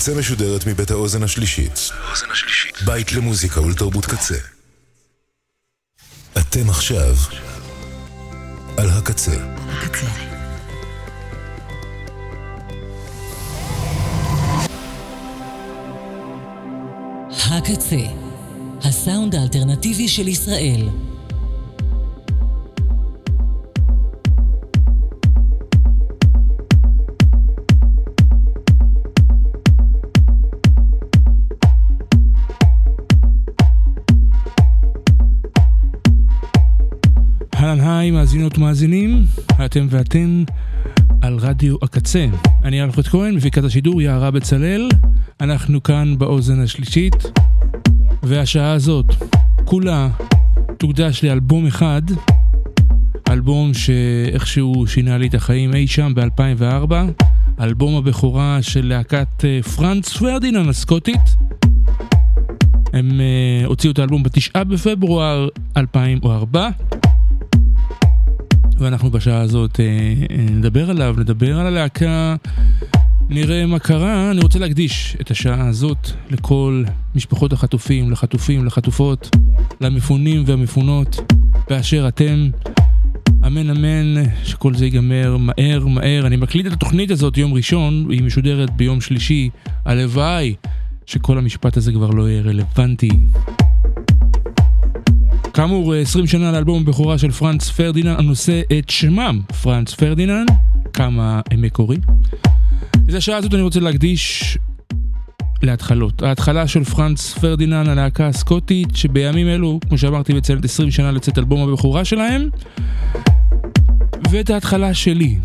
קצה משודרת מבית האוזן השלישית. בית למוזיקה ולתרבות קצה. אתם עכשיו על הקצה. הקצה, הסאונד האלטרנטיבי של ישראל. היי מאזינות מאזינים, אתם ואתן על רדיו הקצה. אני אלפרד כהן, מפיקת השידור יערה בצלל. אנחנו כאן באוזן השלישית, והשעה הזאת כולה תוקדש לאלבום אחד, אלבום שאיכשהו שינה לי את החיים אי שם ב-2004, אלבום הבכורה של להקת פרנץ פרדיננד הסקוטית. הם הוציאו את האלבום ב-9 בפברואר 2004, ואנחנו בשעה הזאת נדבר עליו, נדבר על הלהקה, נראה מה קרה. אני רוצה להקדיש את השעה הזאת לכל משפחות החטופים, לחטופים, לחטופות, למפונים והמפונות, באשר אתם. אמן אמן שכל זה ייגמר מהר מהר. אני מקליט את התוכנית הזאת יום ראשון, היא משודרת ביום שלישי. הלוואי שכל המשפט הזה כבר לא יהיה רלוונטי. כאמור, 20 שנה לאלבום הבכורה של פרנץ פרדיננד, הנושא את שמם, פרנץ פרדיננד, כמה הם מקורים. את השעה הזאת אני רוצה להקדיש להתחלות. ההתחלה של פרנץ פרדיננד, הלהקה הסקוטית, שבימים אלו, כמו שאמרתי, מציינת 20 שנה לצאת אלבום הבכורה שלהם, ואת ההתחלה שלי.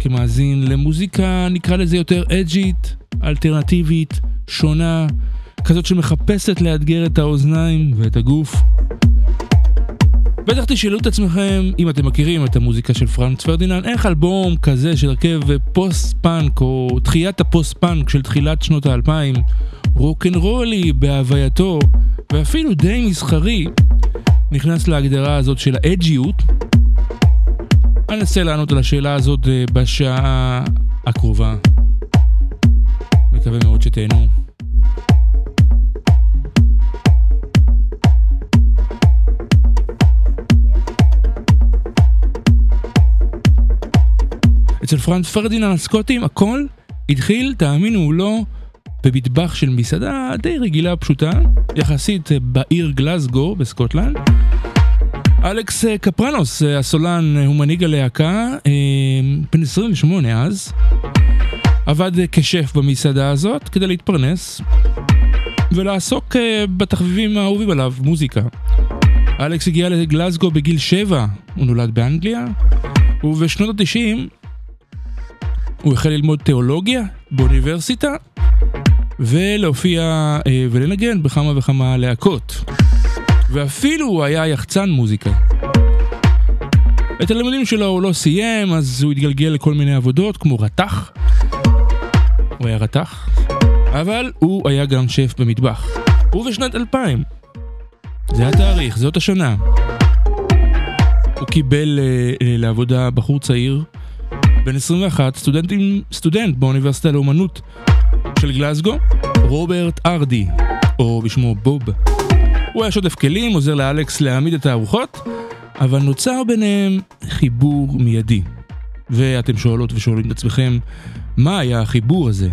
כמאזין למוזיקה, נקרא לזה יותר אג'ית, אלטרנטיבית, שונה, כזאת שמחפשת לאתגר את האוזניים ואת הגוף. בטח תשאלו את עצמכם, אם אתם מכירים את המוזיקה של פרנץ פרדיננד, איך אלבום כזה של הרכב פוסט-פאנק, או תחיית הפוסט-פאנק של תחילת שנות ה-2000, רוק'נ'רולי בהווייתו, ואפילו די מסחרי, נכנס להגדרה הזאת של האג'יות? אני אנסה לענות על השאלה הזאת בשעה הקרובה. מקווה מאוד שתהנו. אצל פרנץ פרדיננד הסקוטים הכל התחיל, תאמינו או לא, במטבח של מסעדה די רגילה פשוטה, יחסית בעיר גלזגו בסקוטלנד. אלכס קפרנוס, הסולן, הוא מנהיג הלהקה, בן 28 אז, עבד כשף במסעדה הזאת כדי להתפרנס ולעסוק בתחביבים האהובים עליו, מוזיקה. אלכס הגיע לגלזגו בגיל 7, הוא נולד באנגליה, ובשנות ה-90 הוא החל ללמוד תיאולוגיה באוניברסיטה, ולהופיע ולנגן בכמה וכמה להקות. ואפילו הוא היה יחצן מוזיקה. את הלימודים שלו הוא לא סיים, אז הוא התגלגל לכל מיני עבודות, כמו רתח. הוא היה רתח. אבל הוא היה גם שף במטבח. ובשנת 2000. זה התאריך, זאת השנה. הוא קיבל לעבודה בחור צעיר, בן 21, סטודנט באוניברסיטה לאומנות של גלזגו, רוברט הרדי, או בשמו בוב. הוא היה שוטף כלים, עוזר לאלכס להעמיד את הארוחות, אבל נוצר ביניהם חיבור מיידי. ואתם שואלות ושואלים את עצמכם, מה היה החיבור הזה?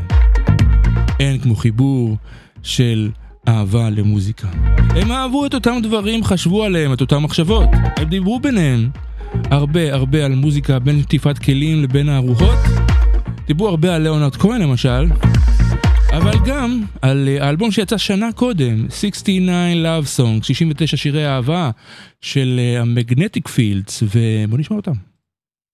אין כמו חיבור של אהבה למוזיקה. הם אהבו את אותם דברים, חשבו עליהם, את אותם מחשבות. הם דיברו ביניהם הרבה על מוזיקה, בין שטיפת כלים לבין הארוחות. דיברו הרבה על ליאונרד כהן למשל, אבל גם על האלבום שיצא שנה קודם, 69 Love Songs, 69 שירי אהבה של המגנטיק פילדס, ובוא נשמע אותם.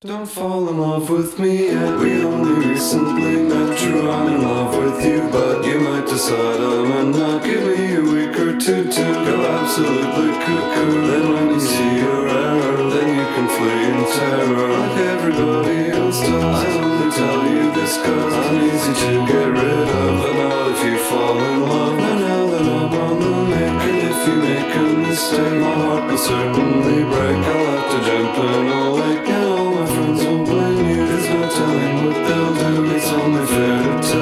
Don't fall in love with me yet, we only recently met. True, I'm in love with you, but you might decide I'm in love. Give me a week or two to go absolutely cuckoo. Then when you see your error, then you can flee in terror. Like everybody else does, I only tell you this cause I'm easy to get rid of. But not if you fall in love, and now that I'm on the make. And if you make a mistake, my heart will certainly break. I'll have to jump in a lake. Don't blame you, there's no telling what they'll do. It's only fair to tell.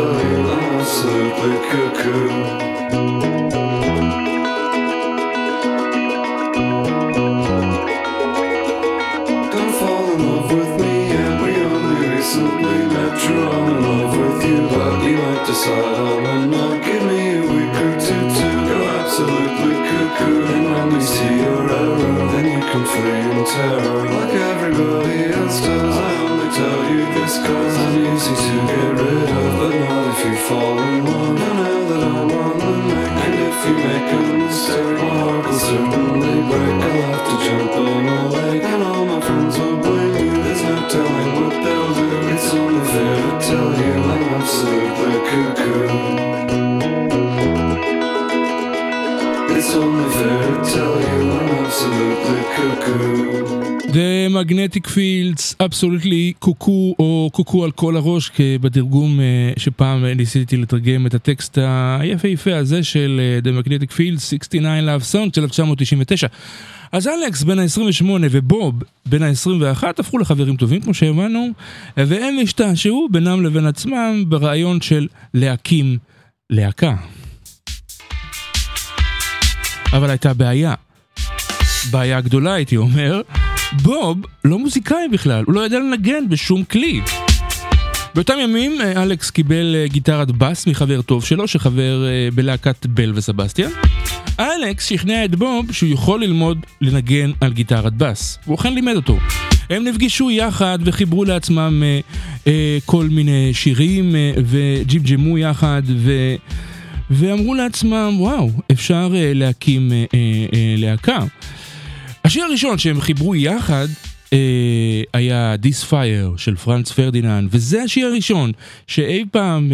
side, all or not. Give me a week or two to go absolutely cuckoo. And when we see your error, then you can flee in terror like everybody else does. I only tell you this cause I'm easy to get rid of, but not if you fall in one. I know that I'm on the neck, and if you make a mistake, my heart will certainly break. I'll have to jump in a lake, and all my friends will blame you. There's no telling what they'll do. It's only fair to tell you I'm absolutely cuckoo. It's only fair to tell you I'm absolutely cuckoo. The Magnetic Fields, absolutely cuckoo, או cuckoo על כל הראש, בתרגום שפעם ניסיתי לתרגם את הטקסט היפה הזה של The Magnetic Fields, 69 Love Song של 1999. אז אלכס בין ה-28 ובוב בין ה-21 הפכו לחברים טובים כמו שהבנו, והם השתעשעו בינם לבין עצמם ברעיון של להקים להקה. אבל הייתה בעיה גדולה, הייתי אומר. בוב לא מוזיקאי בכלל, הוא לא ידע לנגן בשום כלי. באותם ימים אלכס קיבל גיטרת בס מחבר טוב שלו שחבר בלהקת בל וסבסטיאן. אלכס שכנע את בוב שהוא יכול ללמוד לנגן על גיטרת בס, הוא אכן לימד אותו. הם נפגשו יחד וחיברו לעצמם כל מיני שירים וג'יפג'מו יחד ואמרו לעצמם וואו, אפשר להקים להקה. השיר הראשון שהם חיברו יחד היה This Fire של פרנץ פרדיננד, וזה השיר הראשון שאי פעם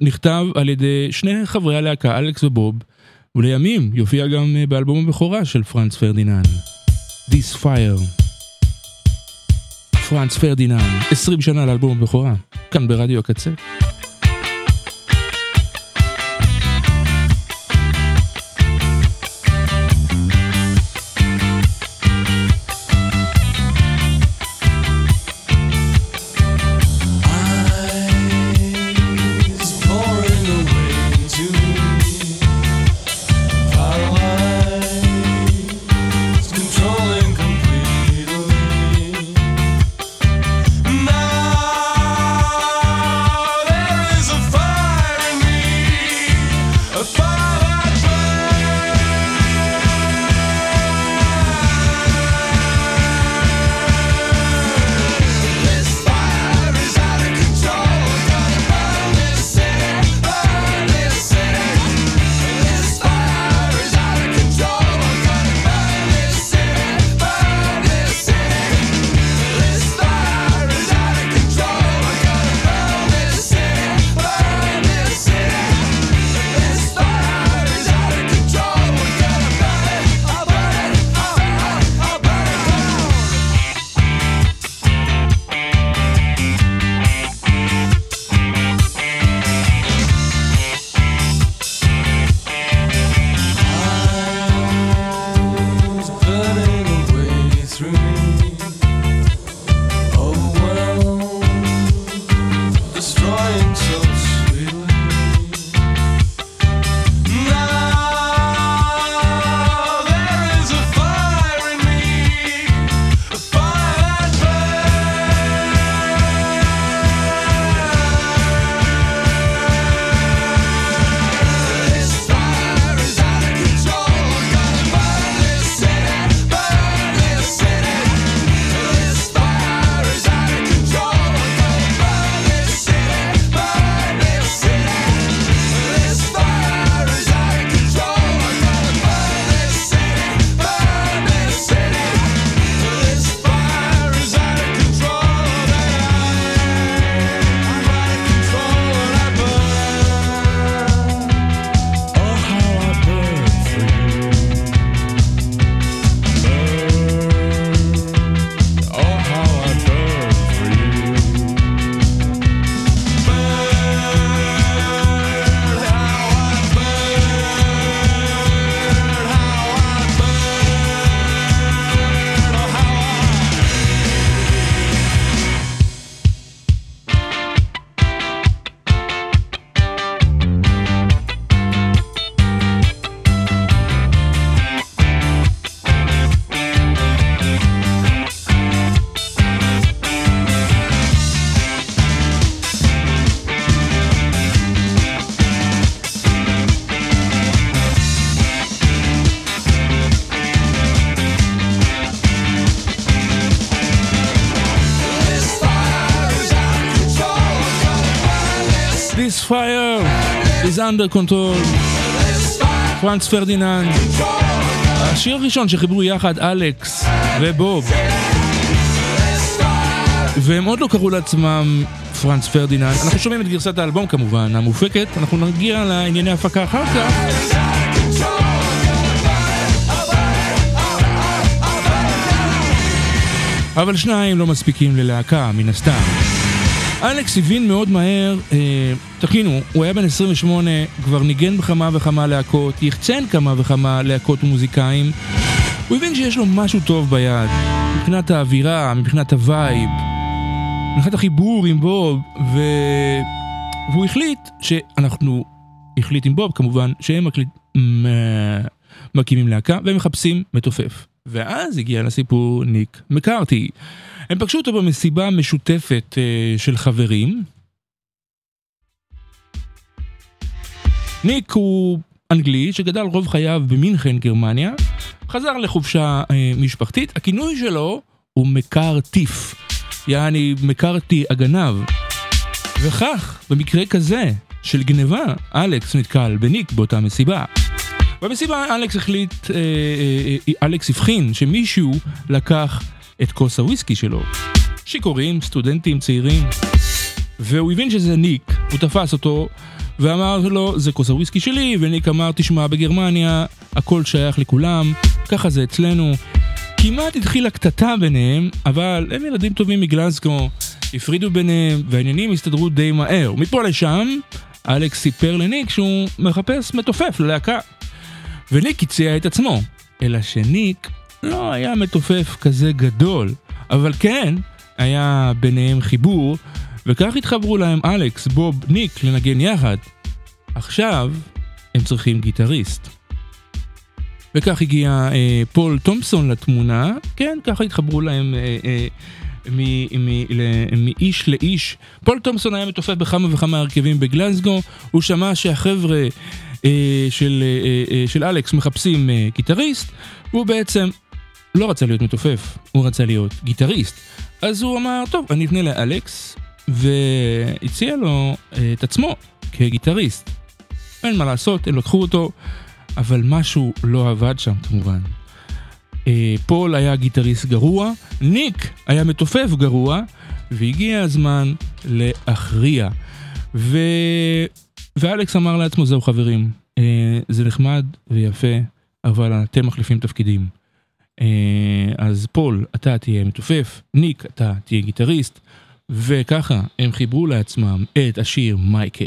נכתב על ידי שני חברי הלהקה, אלכס ובוב, ולימים יופיע גם באלבום הבכורה של פרנץ פרדיננד, This Fire. פרנץ פרדיננד, 20 שנה לאלבום הבכורה, כאן ברדיו הקצה. fire is under control, פרנץ פרדיננד. השיר הראשון שחיברו יחד אלכס ובוב, והם עוד לא קראו לעצמם פרנץ פרדיננד. אנחנו שומעים את גרסת האלבום כמובן המופקת, אנחנו נגיע לענייני ההפקה אחר כך. אבל שניים לא מספיקים ללהקה מן הסתם. אלכס הבין מאוד מהר, תכינו, הוא היה בן 28, כבר ניגן בכמה וכמה להקות, יחצן כמה וכמה להקות ומוזיקאים. הוא הבין שיש לו משהו טוב ביד, מבחינת האווירה, מבחינת הווייב, מבחינת החיבור עם בוב, והוא החליט שאנחנו, החליט עם בוב כמובן, שהם מקימים להקה והם מחפשים מתופף. ואז הגיע לסיפור ניק מקארתי. הם פגשו אותו במסיבה משותפת של חברים. ניק הוא אנגלי שגדל רוב חייו במינכן, גרמניה. חזר לחופשה משפחתית. הכינוי שלו הוא מקארטיף, יעני מקארתי הגנב. וכך, במקרה כזה של גניבה, אלכס נתקל בניק באותה מסיבה. במסיבה אלכס הבחין שמישהו לקח את כוס הוויסקי שלו. שיקורים, סטודנטים, צעירים. והוא הבין שזה ניק, הוא תפס אותו ואמר לו, זה כוס הוויסקי שלי, וניק אמר, תשמע, בגרמניה, הכל שייך לכולם, ככה זה אצלנו. כמעט התחילה קטטה ביניהם, אבל הם ילדים טובים מגלזגו, הפרידו ביניהם, והעניינים הסתדרו די מהר. מפה לשם, אלכס סיפר לניק שהוא מחפש מתופף ללהקה. וניק הציע את עצמו, אלא שניק לא היה מתופף כזה גדול, אבל כן היה ביניהם חיבור, וכך התחברו להם אלכס, בוב, ניק לנגן יחד. עכשיו הם צריכים גיטריסט. וכך הגיע פול תומסון לתמונה, כן, ככה התחברו להם מאיש לאיש. פול תומסון היה מתופף בכמה וכמה הרכבים בגלזגו, הוא שמע שהחבר'ה של אלכס מחפשים גיטריסט, הוא בעצם לא רצה להיות מתופף, הוא רצה להיות גיטריסט. אז הוא אמר, טוב, אני אפנה לאלכס, והציע לו את עצמו כגיטריסט. אין מה לעשות, הם לקחו אותו, אבל משהו לא עבד שם כמובן. פול היה גיטריסט גרוע, ניק היה מתופף גרוע, והגיע הזמן להכריע. ואלכס אמר לעצמו, זהו חברים, זה נחמד ויפה, אבל אתם מחליפים תפקידים. אז פול, אתה תהיה מתופף, ניק, אתה תהיה גיטריסט, וככה הם חיברו לעצמם את השיר מייקל.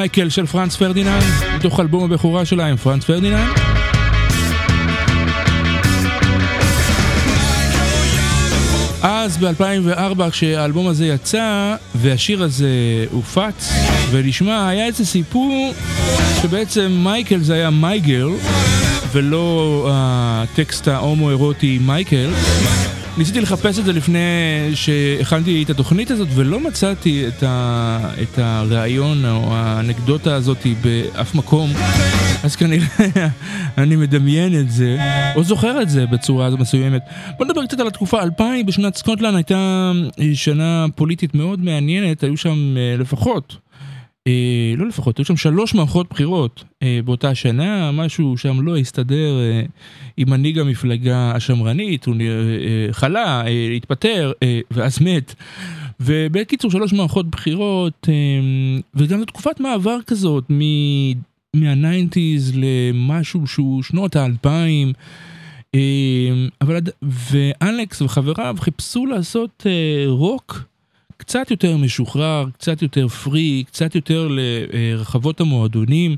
מייקל של פרנץ פרדיננד, מתוך אלבום הבכורה שלהם, פרנץ פרדיננד. אז ב-2004 כשהאלבום הזה יצא והשיר הזה הופץ ונשמע, היה איזה סיפור שבעצם מייקל זה היה מייגל ולא הטקסט ההומו-אירוטי מייקל. ניסיתי לחפש את זה לפני שהכנתי את התוכנית הזאת ולא מצאתי את הרעיון או האנקדוטה הזאת באף מקום, אז כנראה אני מדמיין את זה או זוכר את זה בצורה מסוימת. בוא נדבר קצת על התקופה. 2000 בשנת סקוטלנד הייתה שנה פוליטית מאוד מעניינת. היו שם היו שם 3 מערכות בחירות באותה שנה. משהו שם לא הסתדר עם מנהיג המפלגה השמרנית, הוא חלה, התפטר ואז מת, ובקיצור 3 מערכות בחירות, וגם תקופת מעבר כזאת מה-90s למשהו שהוא שנות ה-2000, אבל ואלכס וחבריו חיפשו לעשות רוק קצת יותר משוחרר, קצת יותר פרי, קצת יותר לרחבות המועדונים,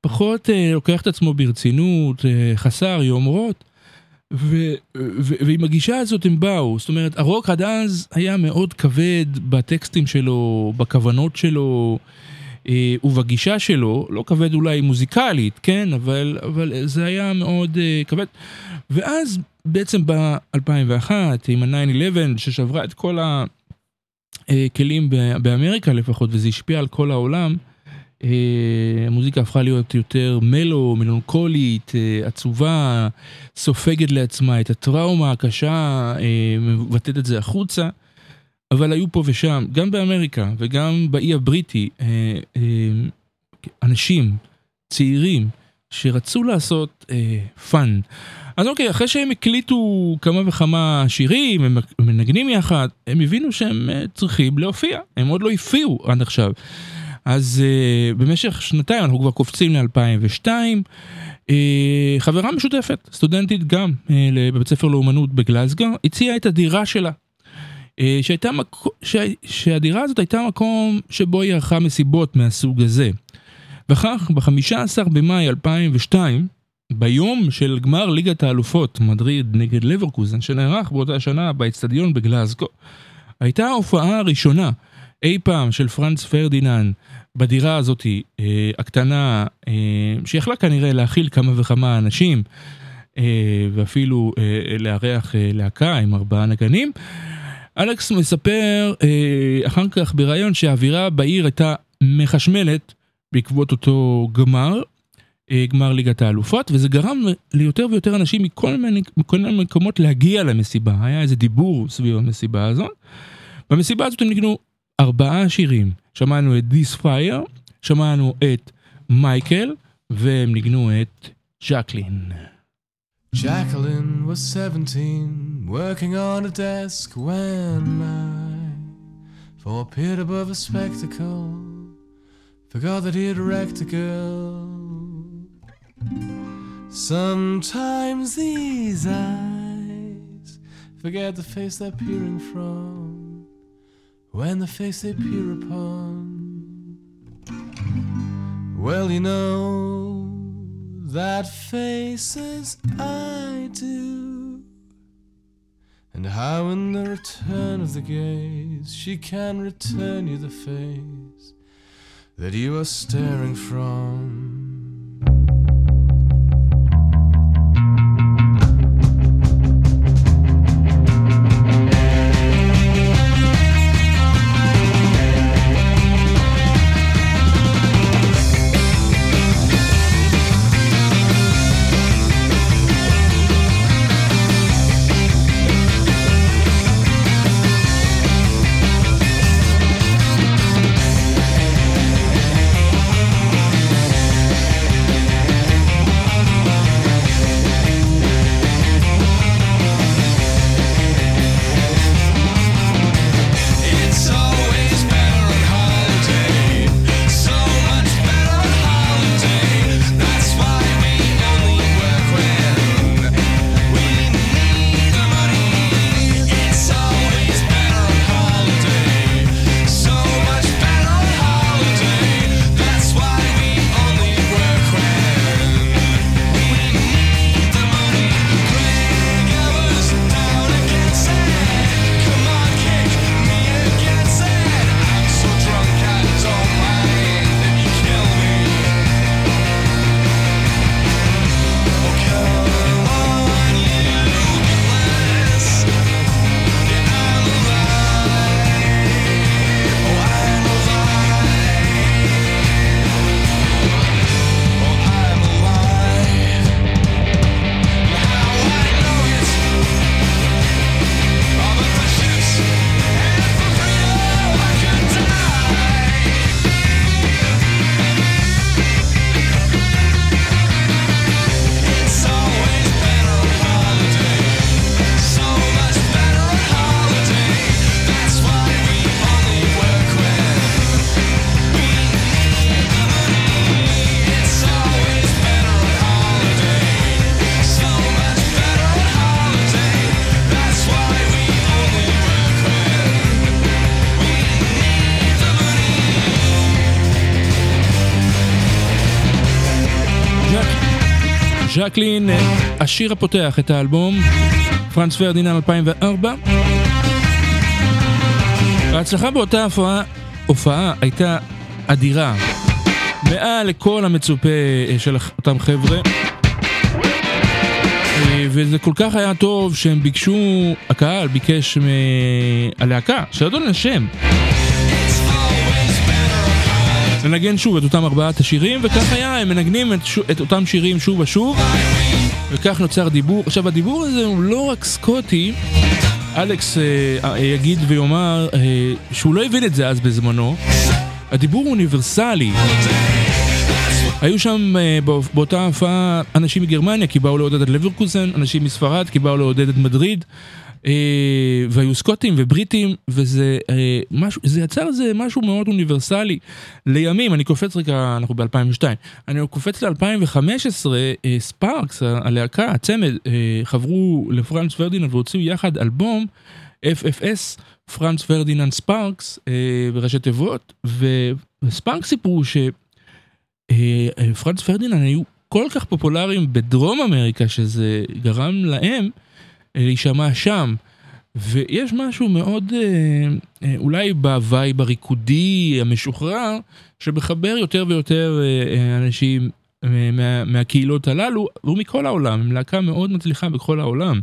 פחות לוקח את עצמו ברצינות, חסר יומרות, ועם הגישה הזאת הם באו. זאת אומרת, הרוק עד אז היה מאוד כבד בטקסטים שלו, בכוונות שלו, ובגישה שלו. לא כבד אולי מוזיקלית, כן, אבל זה היה מאוד כבד. ואז בעצם ב-2001, עם ה-9/11 ששברה את כל ה... כלים באמריקה לפחות, וזה השפיע על כל העולם. המוזיקה הפכה להיות יותר מלו, מלונקולית, עצובה, סופגת לעצמה את הטראומה הקשה, מבטאת את זה החוצה. אבל היו פה ושם, גם באמריקה וגם באי הבריטי, אנשים צעירים שרצו לעשות פאן. אז אוקיי, אחרי שהם הקליטו כמה וכמה שירים, הם מנגנים יחד, הם הבינו שהם צריכים להופיע. הם עוד לא הופיעו עד עכשיו. אז במשך שנתיים, אנחנו כבר קופצים ל-2002, חברה משותפת, סטודנטית גם, בבית ספר לאומנות בגלזגו, הציעה את הדירה שלה. שהדירה הזאת הייתה מקום שבו היא ערכה מסיבות מהסוג הזה. וכך, ב-15 במאי 2002, ביום של גמר ליגת האלופות, מדריד נגד לברקוזן, שנערך באותה שנה באצטדיון בגלזגו, הייתה ההופעה הראשונה אי פעם של פרנץ פרדיננד בדירה הזאת הקטנה, שיכלה כנראה להכיל כמה וכמה אנשים, ואפילו לארח להקה עם 4 נגנים. אלכס מספר אחר כך ברעיון שהאווירה בעיר הייתה מחשמלת בעקבות אותו גמר ליגת האלופות, וזה גרם ליותר ויותר אנשים מכל מיני מקומות להגיע למסיבה. היה איזה דיבור סביב המסיבה הזאת. במסיבה הזאת הם נגנו 4 שירים. שמענו את This Fire, שמענו את מייקל, והם נגנו את ג'קלין. Jacqueline was 17, working on a desk when I, for appeared above a spectacle, forgot that he'd wrecked a girl. Sometimes these eyes forget the face they're peering from, when the face they peer upon, well, you know that face as I do, and how in the return of the gaze she can return you the face that you are staring from. ז'קלין, השיר הפותח את האלבום, פרנץ פרדיננד 2004. ההצלחה באותה הופעה הייתה אדירה, מעל לכל המצופה של אותם חבר'ה, וזה כל כך היה טוב שהם ביקשו, הקהל ביקש מהלהקה של אדון לשם לנגן שוב את אותם ארבעת השירים, וכך היה, הם מנגנים את אותם שירים שוב ושוב, וכך נוצר דיבור. עכשיו הדיבור הזה הוא לא רק סקוטי, אלכס יגיד ויאמר שהוא לא הבין את זה אז בזמנו, הדיבור אוניברסלי. היו שם באותה הופעה אנשים מגרמניה כי באו לעודד את לברקוזן, אנשים מספרד כי באו לעודד את מדריד, והיו סקוטים ובריטים, וזה משהו, זה יצר איזה משהו מאוד אוניברסלי. לימים, אני קופץ רגע, אנחנו ב-2002, אני קופץ ל-2015, ספארקס, הלהקה, הצמד, חברו לפרנץ פרדיננד והוציאו יחד אלבום FFS, פרנץ פרדיננד ספארקס, בראשי תיבות, וספארקס סיפרו שפרנץ פרדיננד היו כל כך פופולריים בדרום אמריקה, שזה גרם להם להישמע שם, ויש משהו מאוד אולי בהווי בריקודי המשוחרר שמחבר יותר ויותר אנשים מהקהילות הללו ומכל העולם. הם להקה מאוד מצליחה בכל העולם,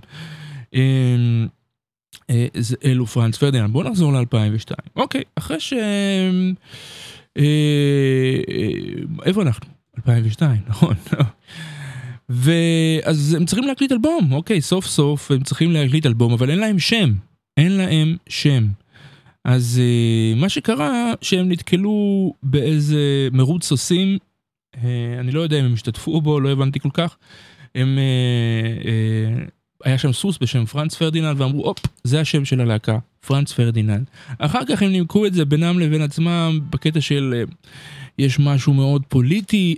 אלו פרנץ פרדיננד. בואו נחזור ל-2002. אוקיי, אחרי ש... איפה אנחנו? 2002, נכון. ואז הם צריכים להקליט אלבום, אוקיי, סוף סוף הם צריכים להקליט אלבום, אבל אין להם שם, אין להם שם. אז מה שקרה, שהם נתקלו באיזה מרוץ סוסים, אני לא יודע אם הם השתתפו בו, לא הבנתי כל כך, הם, היה שם סוס בשם פרנץ פרדיננד, ואמרו, אופ, זה השם של הלהקה, פרנץ פרדיננד. אחר כך הם נימקו את זה בינם לבין עצמם, בקטע של... יש משהו מאוד פוליטי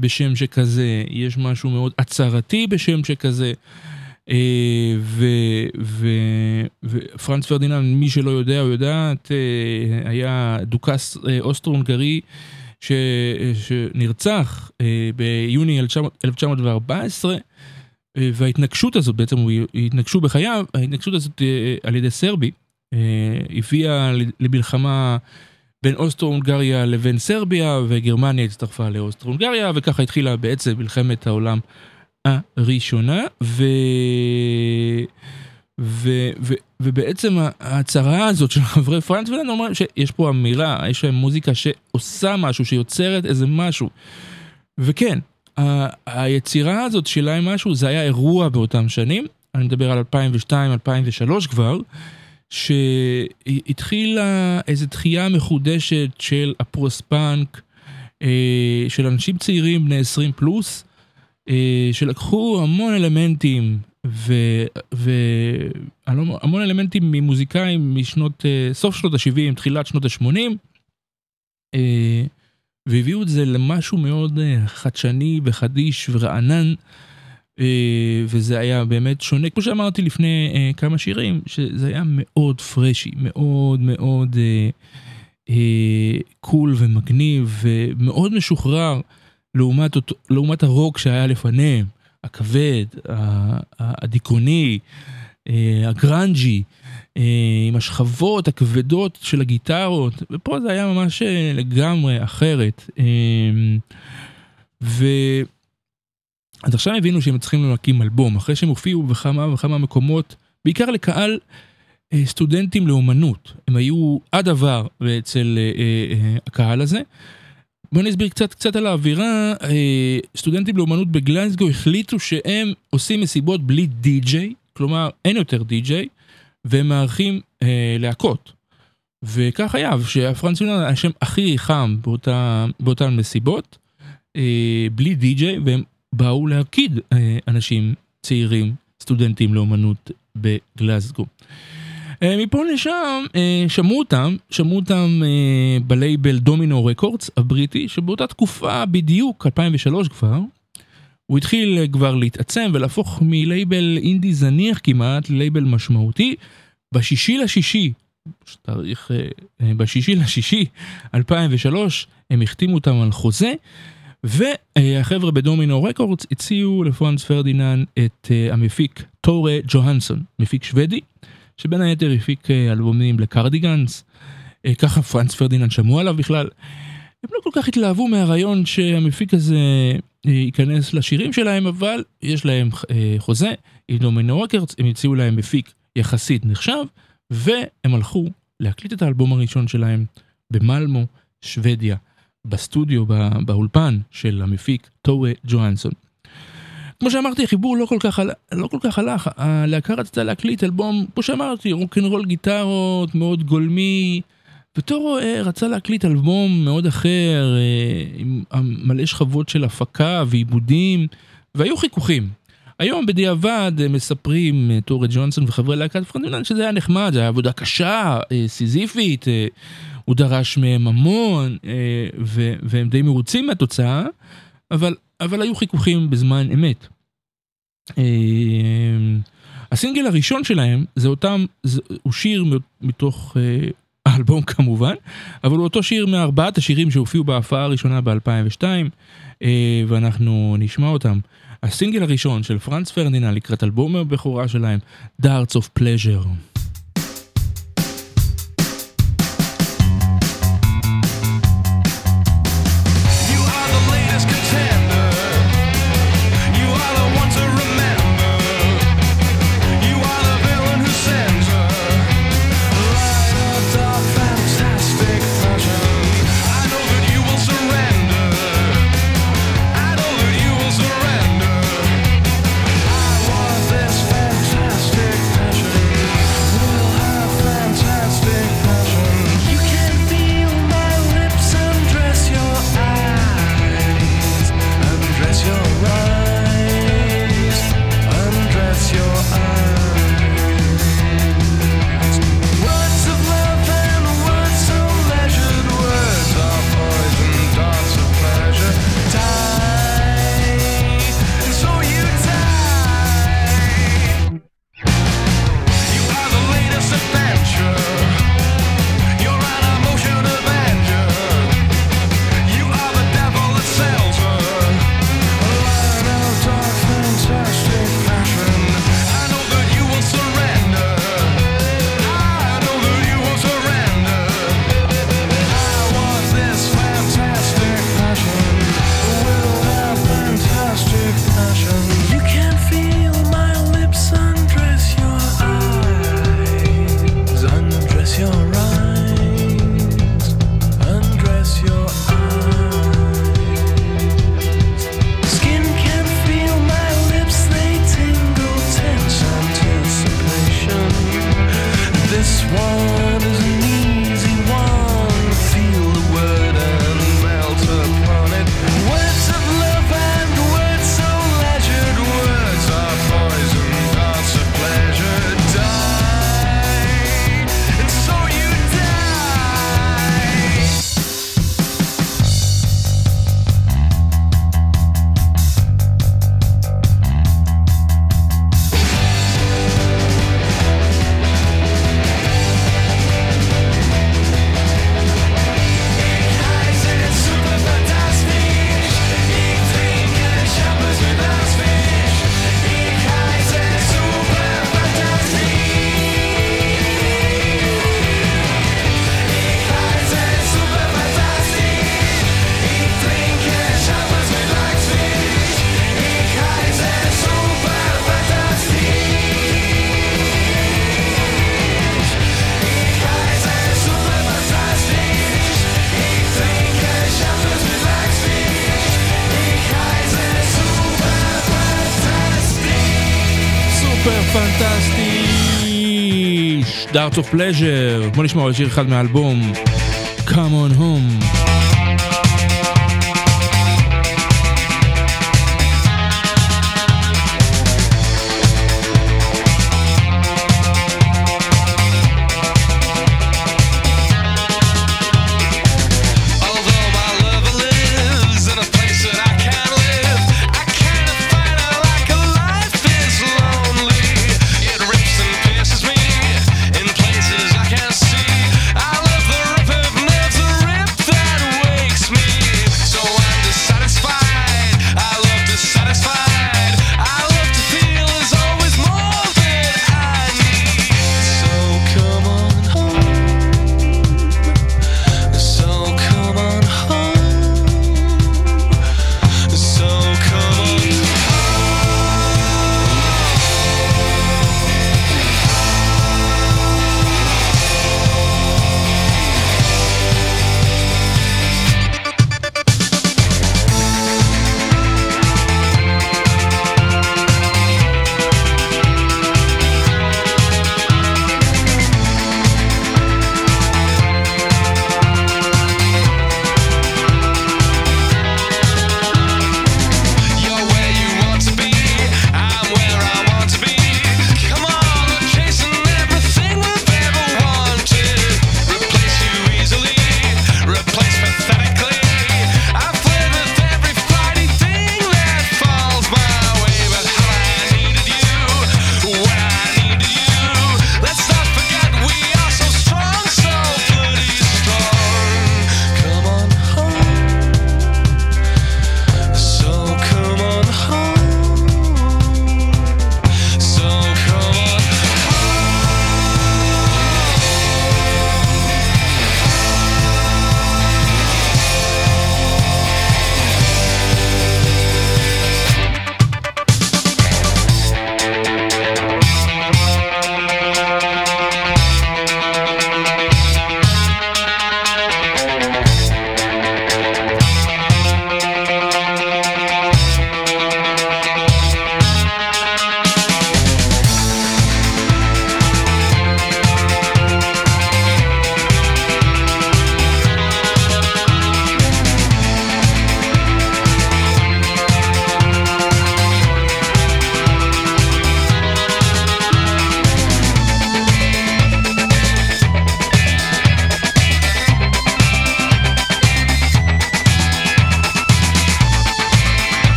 בשם שכזה, יש משהו מאוד עצרתי בשם שכזה, ופרנץ פרדיננד, מי שלא יודע או יודעת, היה דוכס אוסטרו-הונגרי שנרצח ביוני 1914, וההתנגשות הזאת, בעצם הוא התנגשו בחייו, ההתנגשות הזאת על ידי סרבי, הביאה למלחמה בין אוסטרו-הונגריה לבין סרביה, וגרמניה הצטרפה לאוסטרו-הונגריה, וככה התחילה בעצם מלחמת העולם הראשונה, ובעצם ההצהרה הזאת של חברי פרנץ פרדיננד אומרים שיש פה אמירה, יש להם מוזיקה שעושה משהו, שיוצרת איזה משהו, וכן, היצירה הזאת שלה משהו, זה היה אירוע באותם שנים, אני מדבר על 2002, 2003 כבר, שהתחילה איזו דחייה מחודשת של הפרוספנק, של אנשים צעירים בני 20 פלוס, שלקחו המון אלמנטים, המון אלמנטים ממוזיקאים משנות, סוף שנות ה-70, תחילת שנות ה-80, והביאו את זה למשהו מאוד חדשני וחדיש ורענן, וזה היה באמת שונה, כמו שאמרתי לפני כמה שירים, שזה היה מאוד פרשי, מאוד מאוד קול ומגניב, ומאוד משוחרר לעומת הרוק שהיה לפניהם, הכבד, הדיכוני, הגרנג'י, עם השכבות הכבדות של הגיטרות, ופה זה היה ממש לגמרי אחרת. אז עכשיו הבינו שהם צריכים להקים אלבום, אחרי שהם הופיעו בכמה וכמה מקומות, בעיקר לקהל סטודנטים לאומנות. הם היו עד עבר אצל הקהל הזה. בואו נסביר קצת על האווירה. סטודנטים לאומנות בגלנסגו החליטו שהם עושים מסיבות בלי די-ג'יי, כלומר אין יותר די-ג'יי, והם מארחים להקות. וכך היה, שהפרנץ פרדיננד היה השם הכי חם באותן מסיבות, בלי די-ג'יי, והם באו להקיד אנשים צעירים, סטודנטים לאומנות בגלסגו. מפה לשם שמעו אותם בלייבל דומינו רקורדס הבריטי, שבאותה תקופה בדיוק 2003 כבר, הוא התחיל כבר להתעצם ולהפוך מלייבל אינדי זניח כמעט ללייבל משמעותי. בשישי לשישי 2003 הם החתימו אותם על חוזה, והחבר'ה בדומינו רקורדס הציעו לפרנץ פרדיננד את המפיק טורה ג'והנסון, מפיק שוודי, שבין היתר הפיק אלבומים לקרדיגנס, ככה פרנץ פרדיננד שמעו עליו בכלל. הם לא כל כך התלהבו מהרעיון שהמפיק הזה ייכנס לשירים שלהם, אבל יש להם חוזה, דומינו רקורדס, הם הציעו להם מפיק יחסית נחשב, והם הלכו להקליט את האלבום הראשון שלהם במלמו, שוודיה, בסטודיו, באולפן של המפיק טורה ג'והנסון. כמו שאמרתי, החיבור לא כל כך הלך. הלהקה רצתה להקליט אלבום, כמו שאמרתי, רוקנרול גיטרות, מאוד גולמי, וטורו רצה להקליט אלבום מאוד אחר, עם מלא שכבות של הפקה ועיבודים, והיו חיכוכים. היום בדיעבד מספרים טורה ג'והנסון וחברי להקת פרדיננד שזה היה נחמד, זה היה עבודה קשה, סיזיפית, הוא דרש מהם המון, והם די מרוצים מהתוצאה, אבל היו חיכוכים בזמן אמת. הסינגל הראשון שלהם, הוא שיר מתוך האלבום כמובן, אבל הוא אותו שיר מארבעת השירים שהופיעו בהופעה הראשונה ב-2002, ואנחנו נשמע אותם. הסינגל הראשון של פרנץ פרדיננד לקראת אלבום הבכורה שלהם, Darts of Pleasure. Darts of Pleasure. בוא נשמע על שיר אחד מהאלבום Come On Home.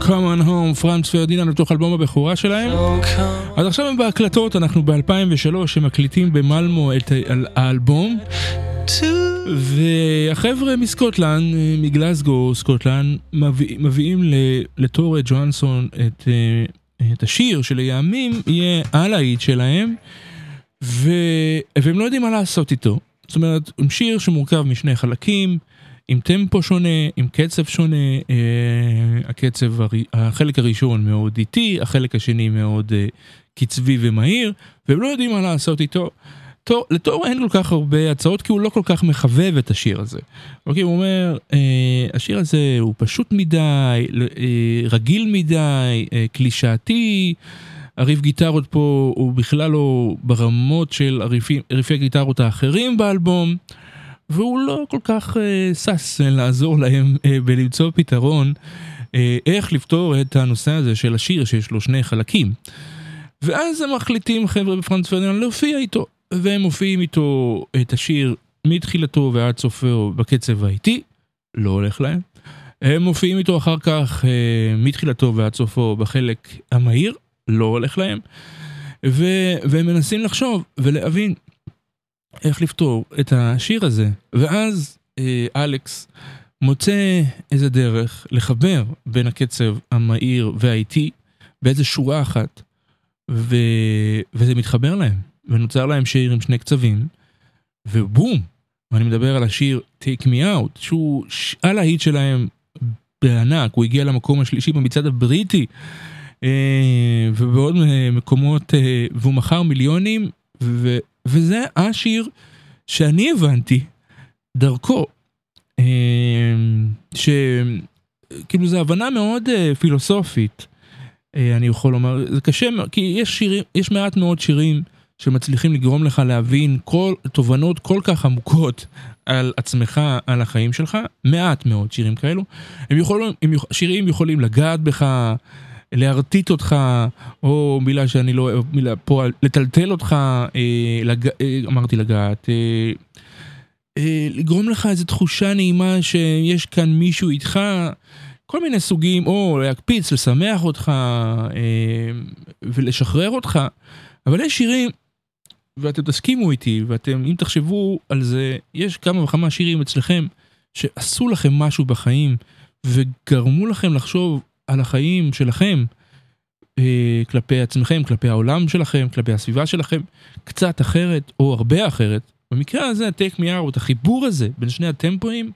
Come on home, פרנץ פרדיננד, לתוך אלבום הבכורה שלהם. אז עכשיו הם בהקלטות, אנחנו ב-2003 שמקליטים במלמו את האלבום, והחבר'ה מסקוטלנד, מגלסגו, סקוטלנד, מביאים לתורה ג'והנסון את השיר שלימים יהיה הלהיט שלהם, והם לא יודעים מה לעשות איתו. זאת אומרת, עם שיר שמורכב משני חלקים, עם טמפו שונה, עם קצב שונה, הקצב, החלק הראשון מאוד איטי, החלק השני מאוד קצבי ומהיר, והם לא יודעים מה לעשות איתו. לתור אין כל כך הרבה הצעות, כי הוא לא כל כך מחבב את השיר הזה. אוקיי, הוא אומר, השיר הזה הוא פשוט מדי, רגיל מדי, קלישאתי, עריף גיטרות פה הוא בכלל לא ברמות של עריפי גיטרות האחרים באלבום, והוא לא כל כך סס לעזור להם בלמצוא פתרון איך לפתור את הנושא הזה של השיר שיש לו שני חלקים. ואז הם מחליטים, חבר'ה בפרנץ פרדיננד, להופיע איתו, והם מופיעים איתו את השיר מתחילתו ועד סופו בקצב האיטי. לא הולך להם. הם מופיעים איתו אחר כך מתחילתו ועד סופו בחלק המהיר. לא הולך להם. והם מנסים לחשוב ולהבין איך לפתור את השיר הזה. ואז אלכס מוצא איזה דרך לחבר בין הקצב המהיר והאיטי באיזה שורה אחת, וזה מתחבר להם, ונוצר להם שיר עם שני קצבים, ובום, אני מדבר על השיר Take Me Out, שהוא הלהיט שלהם בענק, הוא הגיע למקום השלישי במצעד הבריטי, ובעוד מקומות, והוא מכר מיליונים, וזה השיר שאני הבנתי דרכו, שכאילו זו הבנה מאוד פילוסופית, אני יכול לומר, זה קשה, כי יש שירים, יש מעט מאוד שירים שמצליחים לגרום לך להבין כל תובנות כל כך עמוקות על עצמך, על החיים שלך. מעט מאוד שירים כאלו. שירים יכולים לגעת בך, להרטיט אותך, או מילה שאני לא, מילה פה, לטלטל אותך, אמרתי לגעת, לגרום לך איזו תחושה נעימה שיש כאן מישהו איתך, כל מיני סוגים, או להקפיץ, לשמח אותך, ולשחרר אותך. אבל יש שירים, ואתם תסכימו איתי, ואתם, אם תחשבו על זה, יש כמה וכמה שירים אצלכם, שעשו לכם משהו בחיים, וגרמו לכם לחשוב על החיים שלכם, כלפי עצמכם, כלפי העולם שלכם, כלפי הסביבה שלכם, קצת אחרת, או הרבה אחרת. במקרה הזה, Take Me Out, החיבור הזה, בין שני הטמפואים,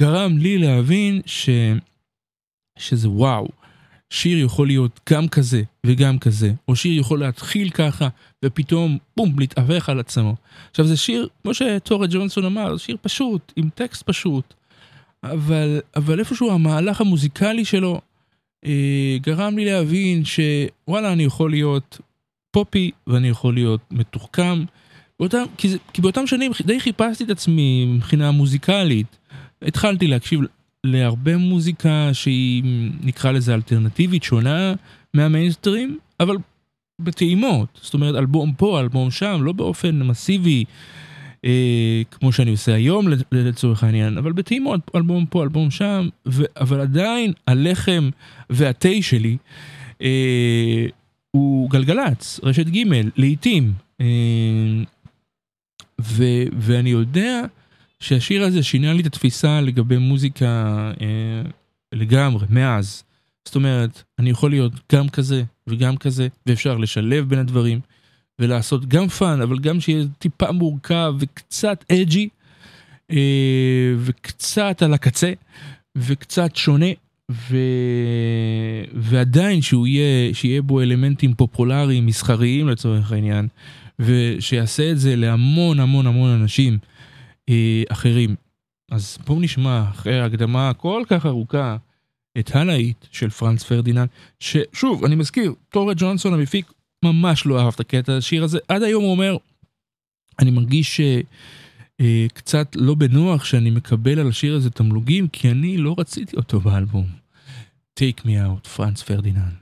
גרם לי להבין שזה וואו. שיר יכול להיות גם כזה וגם כזה, או שיר יכול להתחיל ככה, ופתאום, בום, להתאבך על עצמו. עכשיו זה שיר, כמו שתורה ג'והנסון אמר, שיר פשוט, עם טקסט פשוט, אבל איפשהו המהלך המוזיקלי שלו, גרם לי להבין שוואלה, אני יכול להיות פופי, ואני יכול להיות מתוחכם, כי באותם שנים די חיפשתי את עצמי מבחינה מוזיקלית, התחלתי להקשיב להרבה מוזיקה שהיא נקרא לזה אלטרנטיבית, שונה מהמיינסטרים, אבל בטעימות, זאת אומרת אלבום פה, אלבום שם, לא באופן מסיבי כמו שאני עושה היום לצורך העניין, אבל בטעימות, אלבום פה, אלבום שם, אבל עדיין הלחם והתה שלי הוא גלגלץ, רשת ג' לעתים, ואני יודע שהשיר הזה שינה לי את התפיסה לגבי מוזיקה לגמרי, מאז. זאת אומרת, אני יכול להיות גם כזה וגם כזה, ואפשר לשלב בין הדברים, ולעשות גם פאן, אבל גם שיהיה טיפה מורכב וקצת אג'י, וקצת על הקצה, וקצת שונה, ועדיין שיהיה בו אלמנטים פופולריים, מסחריים לצורך העניין, ושיעשה את זה להמון המון המון אנשים, אחרים. אז בואו נשמע אחרי ההקדמה כל כך ארוכה את הלהיט של פרנץ פרדיננד, ששוב אני מזכיר, תורה ג'והנסון המפיק ממש לא אהב את הקטע השיר הזה, עד היום הוא אומר, אני מרגיש קצת לא בנוח שאני מקבל על השיר הזה תמלוגים, כי אני לא רציתי אותו באלבום. Take Me Out, פרנץ פרדיננד.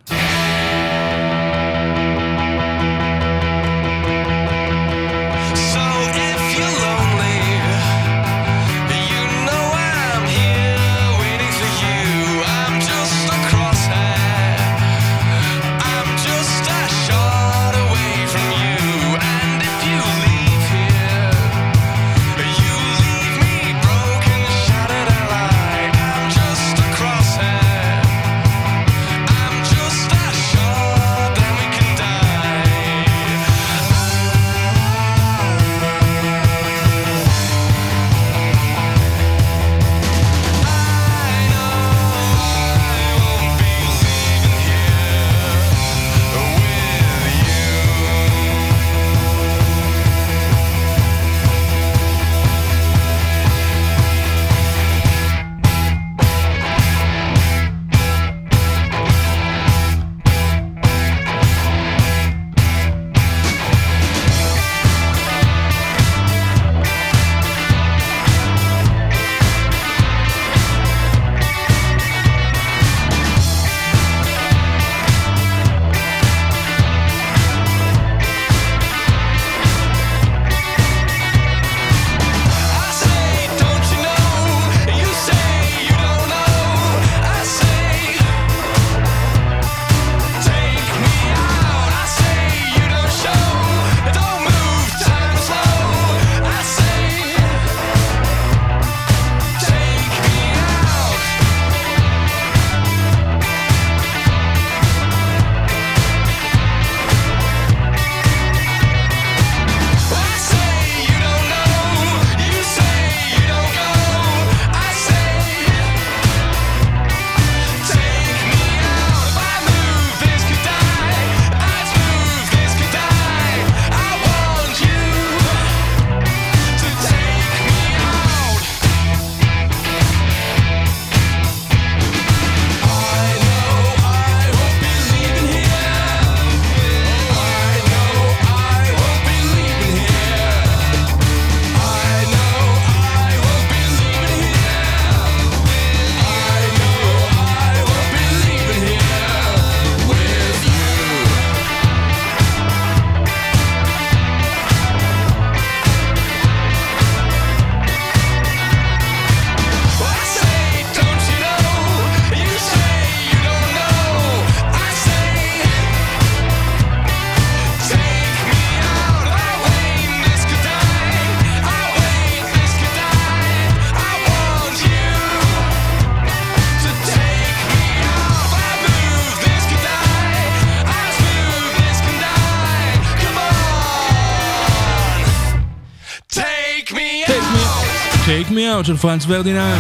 השמיעות של פרנץ פרדיננד.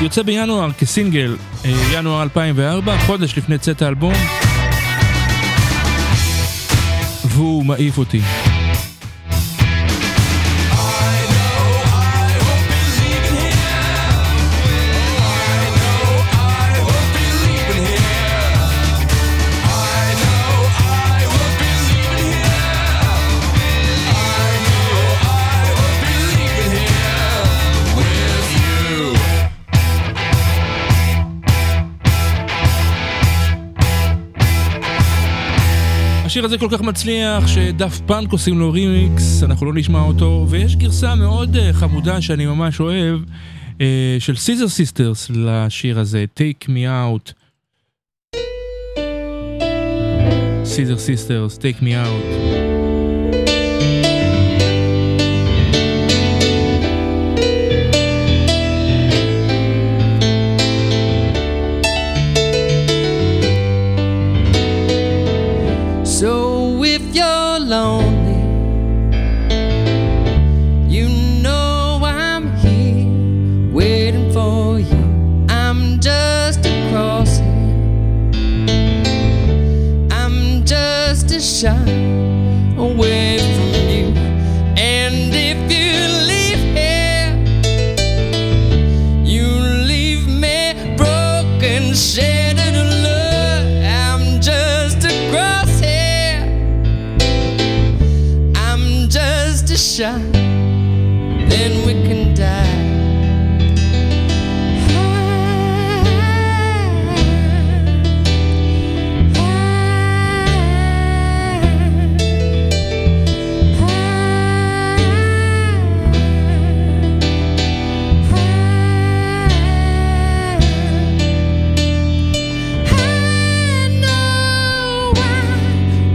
יוצא בינואר כסינגל, ינואר 2004, חודש לפני צאת האלבום, והוא מעיף אותי. השיר הזה כל כך מצליח שדף פאנק עושים לו רימיקס, אנחנו לא נשמע אותו, ויש גרסה מאוד חמודה שאני ממש אוהב של סיזר סיסטרס לשיר הזה, Take Me Out. סיזר סיסטרס, Take Me Out. So if you're lonely, you know I'm here waiting for you. I'm just a crossing, I'm just a shot away from you. And if you leave here, you leave me broken, shattered and alone. I'm just a crossing, just a shot, then we can die. High, high, high, high. I know I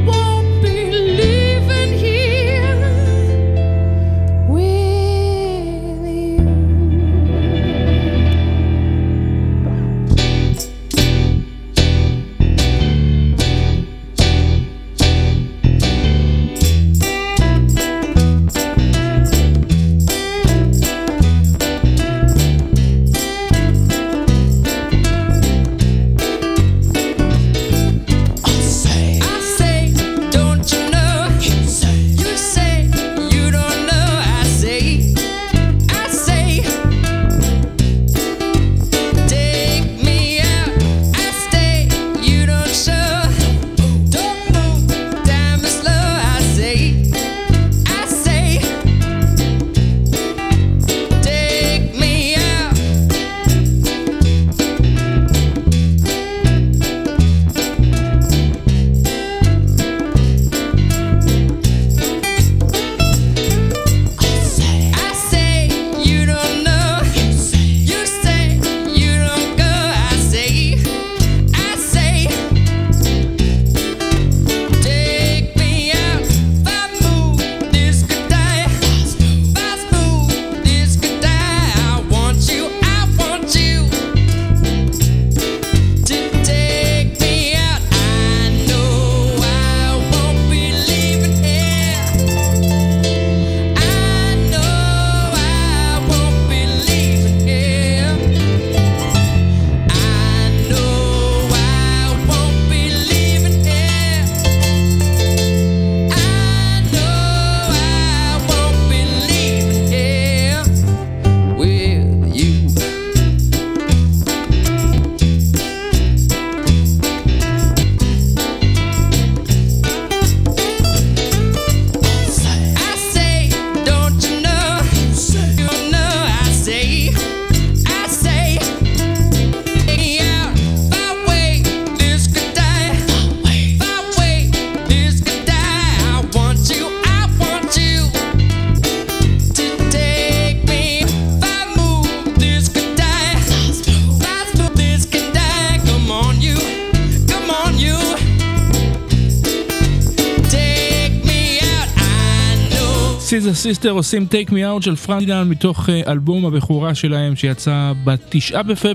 won't be leaving here. I say, don't you know? You say, you don't know. I say, take me out. I stay, you don't show. Don't move, time is slow. I say, take me out. I say, you don't know. You say, you don't go. I say, take me out. Fast move, this could die. Fast move, this could die. I want you to take me out. I know I won't be leaving here. I know I won't be leaving here. I know I won't be leaving here. I know I won't be leaving here with you. I say, don't you know? You don't know. I say, take me out. Far away, this could die. Far away, this could die. I want you to take me. Fast move, this could die. Fast move, this can die. Come on, you. Come on, you. Take me out. I know. סיזר סיסטר עושים Take Me Out של פרנדינן מתוך אלבום הבכורה שלהם שיצא ב-9 בפברואר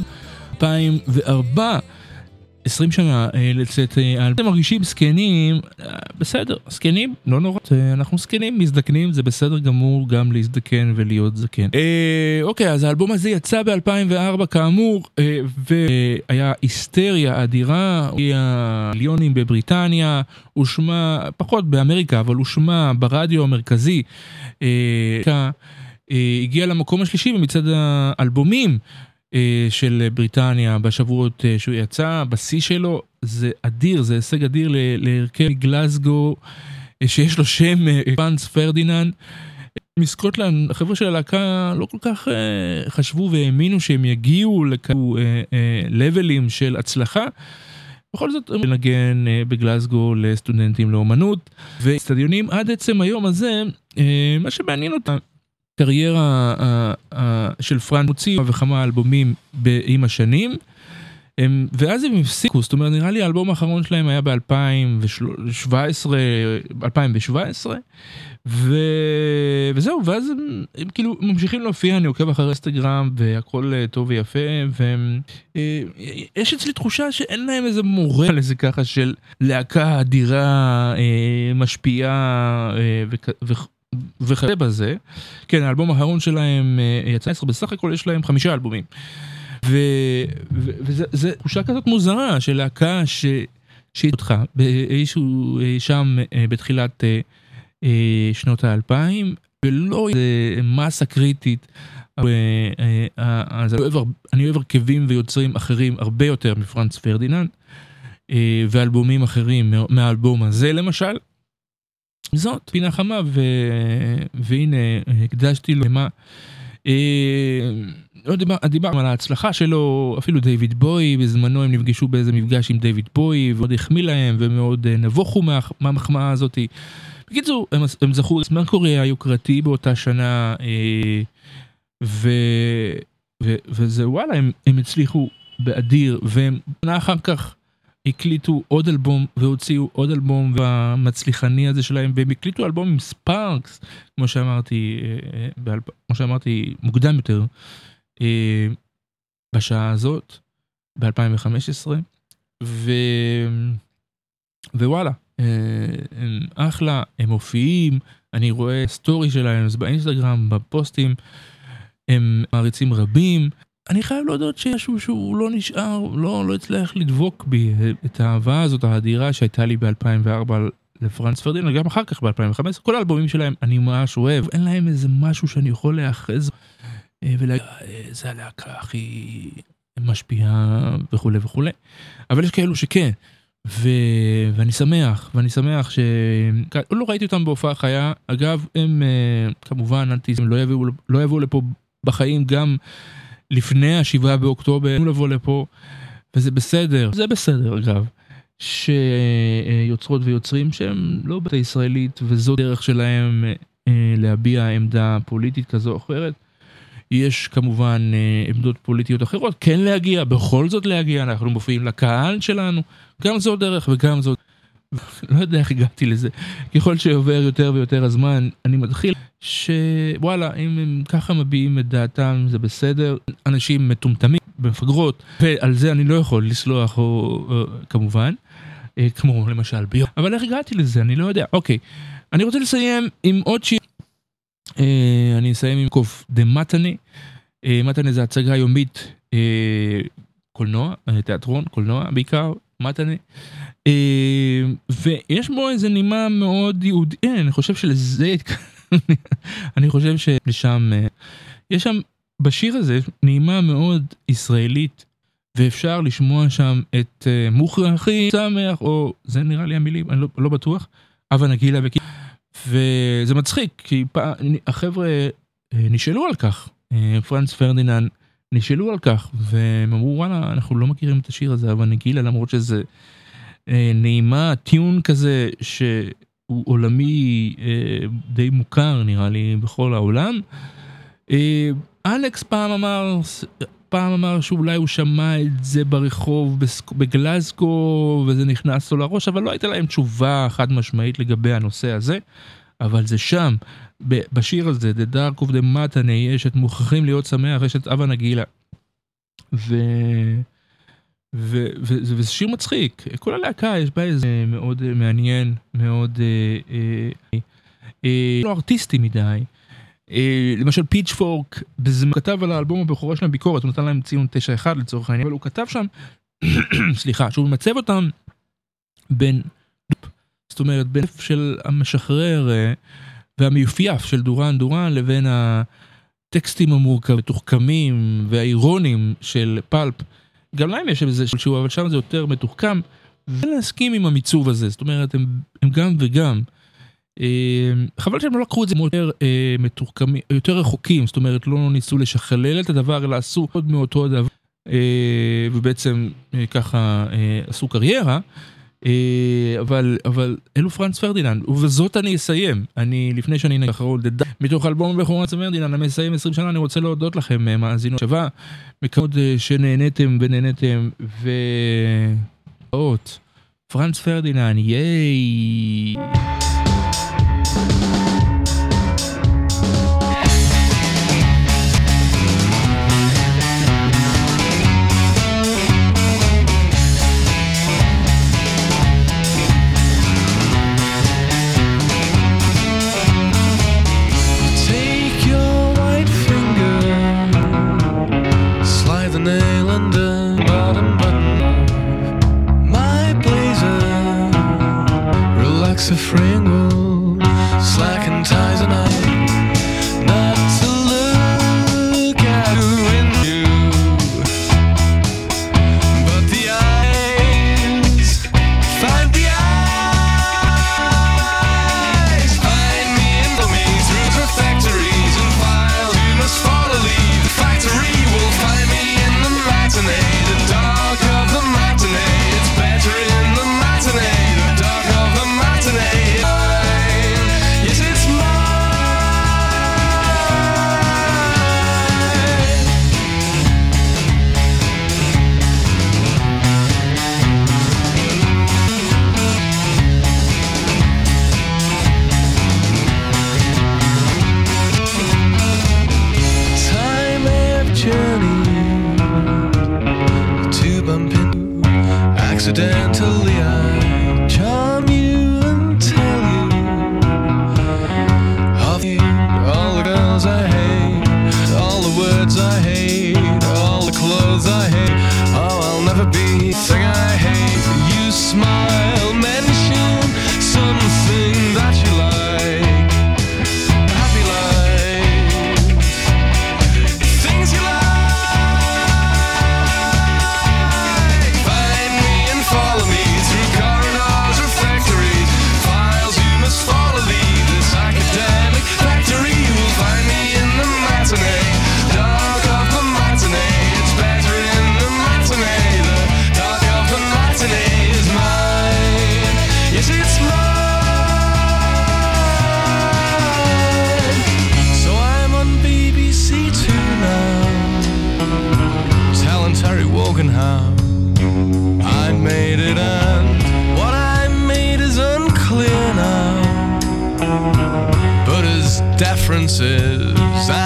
2004. 20 שנה לצאת על... אתם מרגישים סקנים, בסדר, סקנים, לא נורא, אנחנו סקנים, מזדקנים, זה בסדר גמור גם להזדקן ולהיות זקן. אוקיי, אז האלבום הזה יצא ב-2004 כאמור, והיה היסטריה אדירה, היה מיליונים בבריטניה, הוא שמע, פחות באמריקה, אבל הוא שמע ברדיו המרכזי, הגיע למקום השלישי במצד האלבומים, של בריטניה בשבועות שהוא יצא, בשיא שלו זה אדיר, זה הישג אדיר להרכב גלזגו שיש לו שם פרנץ פרדיננד מסקוטלנד. החבר'ה של הלהקה לא כל כך חשבו והאמינו שהם יגיעו ללבלים של הצלחה, בכל זאת נגן בגלזגו לסטודנטים לאומנות וסטדיונים עד עצם היום הזה. מה שמעניין אותם קריירה של פרנץ, הוציאו וכמה אלבומים עם השנים, ואז הם הפסיקו, זאת אומרת, נראה לי האלבום האחרון שלהם היה ב-2017, וזהו, ואז הם כאילו ממשיכים להופיע, אני עוקב אחרי אינסטגרם, והכל טוב ויפה, ויש אצלי תחושה שאין להם איזה מורה לזה ככה של להקה אדירה, משפיעה וכו'. וכזה בזה, כן, האלבום האחרון שלהם יצא 10, בסך הכל יש להם 5 אלבומים, וזה תחושה כזאת מוזרה של להקה שהתפתחה באיזשהו שם בתחילת שנות ה2000, ולא איזה מסה קריטית. אז אני אוהב הרכבים ויוצרים אחרים הרבה יותר מפרנץ פרדיננד, ואלבומים אחרים מהאלבום הזה למשל. זאת פינה חמה, והנה הקדשתי לו למה, דיברנו על ההצלחה שלו, אפילו דיוויד בוי, בזמנו הם נפגשו באיזה מפגש עם דיוויד בוי, ועוד החמיא להם, ומאוד נבוכו מהמחמאה הזאת. בקיצור, הם זכו מרקורי היוקרתי באותה שנה, וזה וואלה, הם הצליחו באדיר, והם אחר כך, הקליטו עוד אלבום והוציאו עוד אלבום והמצליחני הזה שלהם, והם הקליטו אלבום עם ספארקס, כמו שאמרתי מוקדם יותר בשעה הזאת ב-2015, ווואלה, הם אחלה, הם מופיעים, אני רואה סטורי שלהם באינסטגרם, בפוסטים, הם מעריצים רבים. אני חייב להודות שישהו שהוא לא נשאר, לא הצליח לדבוק בי את האהבה הזאת האדירה שהייתה לי ב-2004 לפרנץ פרדיננד, גם אחר כך ב-2015, כל האלבומים שלהם אני ממש אוהב, אין להם איזה משהו שאני יכול להאחז ולהגיד, זה הלהקה הכי משפיעה וכו' וכו'. אבל יש כאלו שכן, ואני שמח שלא ראיתי אותם בהופעה חיה, אגב, הם כמובן אנטיסטים, לא יבואו לפה בחיים גם לפני השבעה באוקטובר, הם לבוא לפה, וזה בסדר, זה בסדר אגב, שיוצרות ויוצרים שהם לא בתי ישראלית, וזו דרך שלהם להביע עמדה פוליטית כזו או אחרת. יש כמובן עמדות פוליטיות אחרות, כן להגיע, בכל זאת להגיע, אנחנו מופיעים לקהל שלנו, גם זו דרך וגם זו, לא יודע איך הגעתי לזה, ככל שעובר יותר ויותר הזמן, אני מתחיל, שוואלה, אם הם ככה מביעים את דעתם, זה בסדר, אנשים מטומטמים, מפגרות, ועל זה אני לא יכול לסלוח, או כמובן, כמו למשל ביום, אבל איך הגעתי לזה, אני לא יודע. אוקיי, אני רוצה לסיים עם עוד שיר, אני אסיים עם קוף דה מתנה, מתנה זה הצגה יומית, קולנוע, תיאטרון, קולנוע בעיקר, מתנה, ויש בו איזה נימה מאוד יהודי, אני חושב שלזה אני חושב שלשם יש שם בשיר הזה נעימה מאוד ישראלית, ואפשר לשמוע שם את מוכרחי שמח, או זה נראה לי המילים, אני לא בטוח, אבל נגילה וכי, וזה מצחיק כי החבר'ה נשאלו על כך, פרנץ פרדיננד נשאלו על כך, והם אמרו וואלה, אנחנו לא מכירים את השיר הזה, אבל נגילה, למרות שזה נעימה, טיון כזה ש הוא עולמי די מוכר נראה לי בכל העולם. אלכס פעם אמר שאולי הוא שמע את זה ברחוב בגלזגו וזה נכנס לו לראש, אבל לא הייתה להם תשובה חד משמעית לגבי הנושא הזה, אבל זה שם, בשיר הזה, The Dark of the Matane, יש את מוכרחים להיות שמח, יש את אבא נגילה. וזה שיר מצחיק, כל הלהקה יש בה איזה מאוד מעניין, מאוד לא ארטיסטי מדי. למשל פיצ'פורק, הוא כתב על האלבום הבכורה שלהם ביקורת, הוא נתן להם ציון 9-1 לצורך העניין, אבל הוא כתב שם, סליחה, שהוא מצב אותם בין, זאת אומרת, בין של המשחרר והמיופייף של דורן דורן לבין הטקסטים המורכבים, מתוחכמים והאירונים של פלפ. גם להם יש איזה שהוא, אבל שם זה יותר מתוחכם, ולהסכים עם המיצוב הזה, זאת אומרת, הם גם וגם. חבל שהם לא לקחו את זה יותר מתוחכמים, יותר רחוקים, זאת אומרת, לא ניסו לשכלל את הדבר, אלא עשו עוד מאותו הדבר, ובעצם ככה עשו קריירה, אבל אלו פרנץ פרדיננד, ובזאת אני אסיים, לפני שאני נאחרון לדע, מתוך אלבום פרנץ פרדיננד, אני מסיים 20 שנה, אני רוצה להודות לכם, מאזינו שווה, מקוות שנהנתם ונהנתם, ועוד, פרנץ פרדיננד, ייי!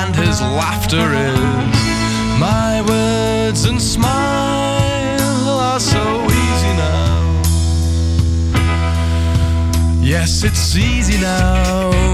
And his laughter is my words and smile are so easy now. Yes, it's easy now.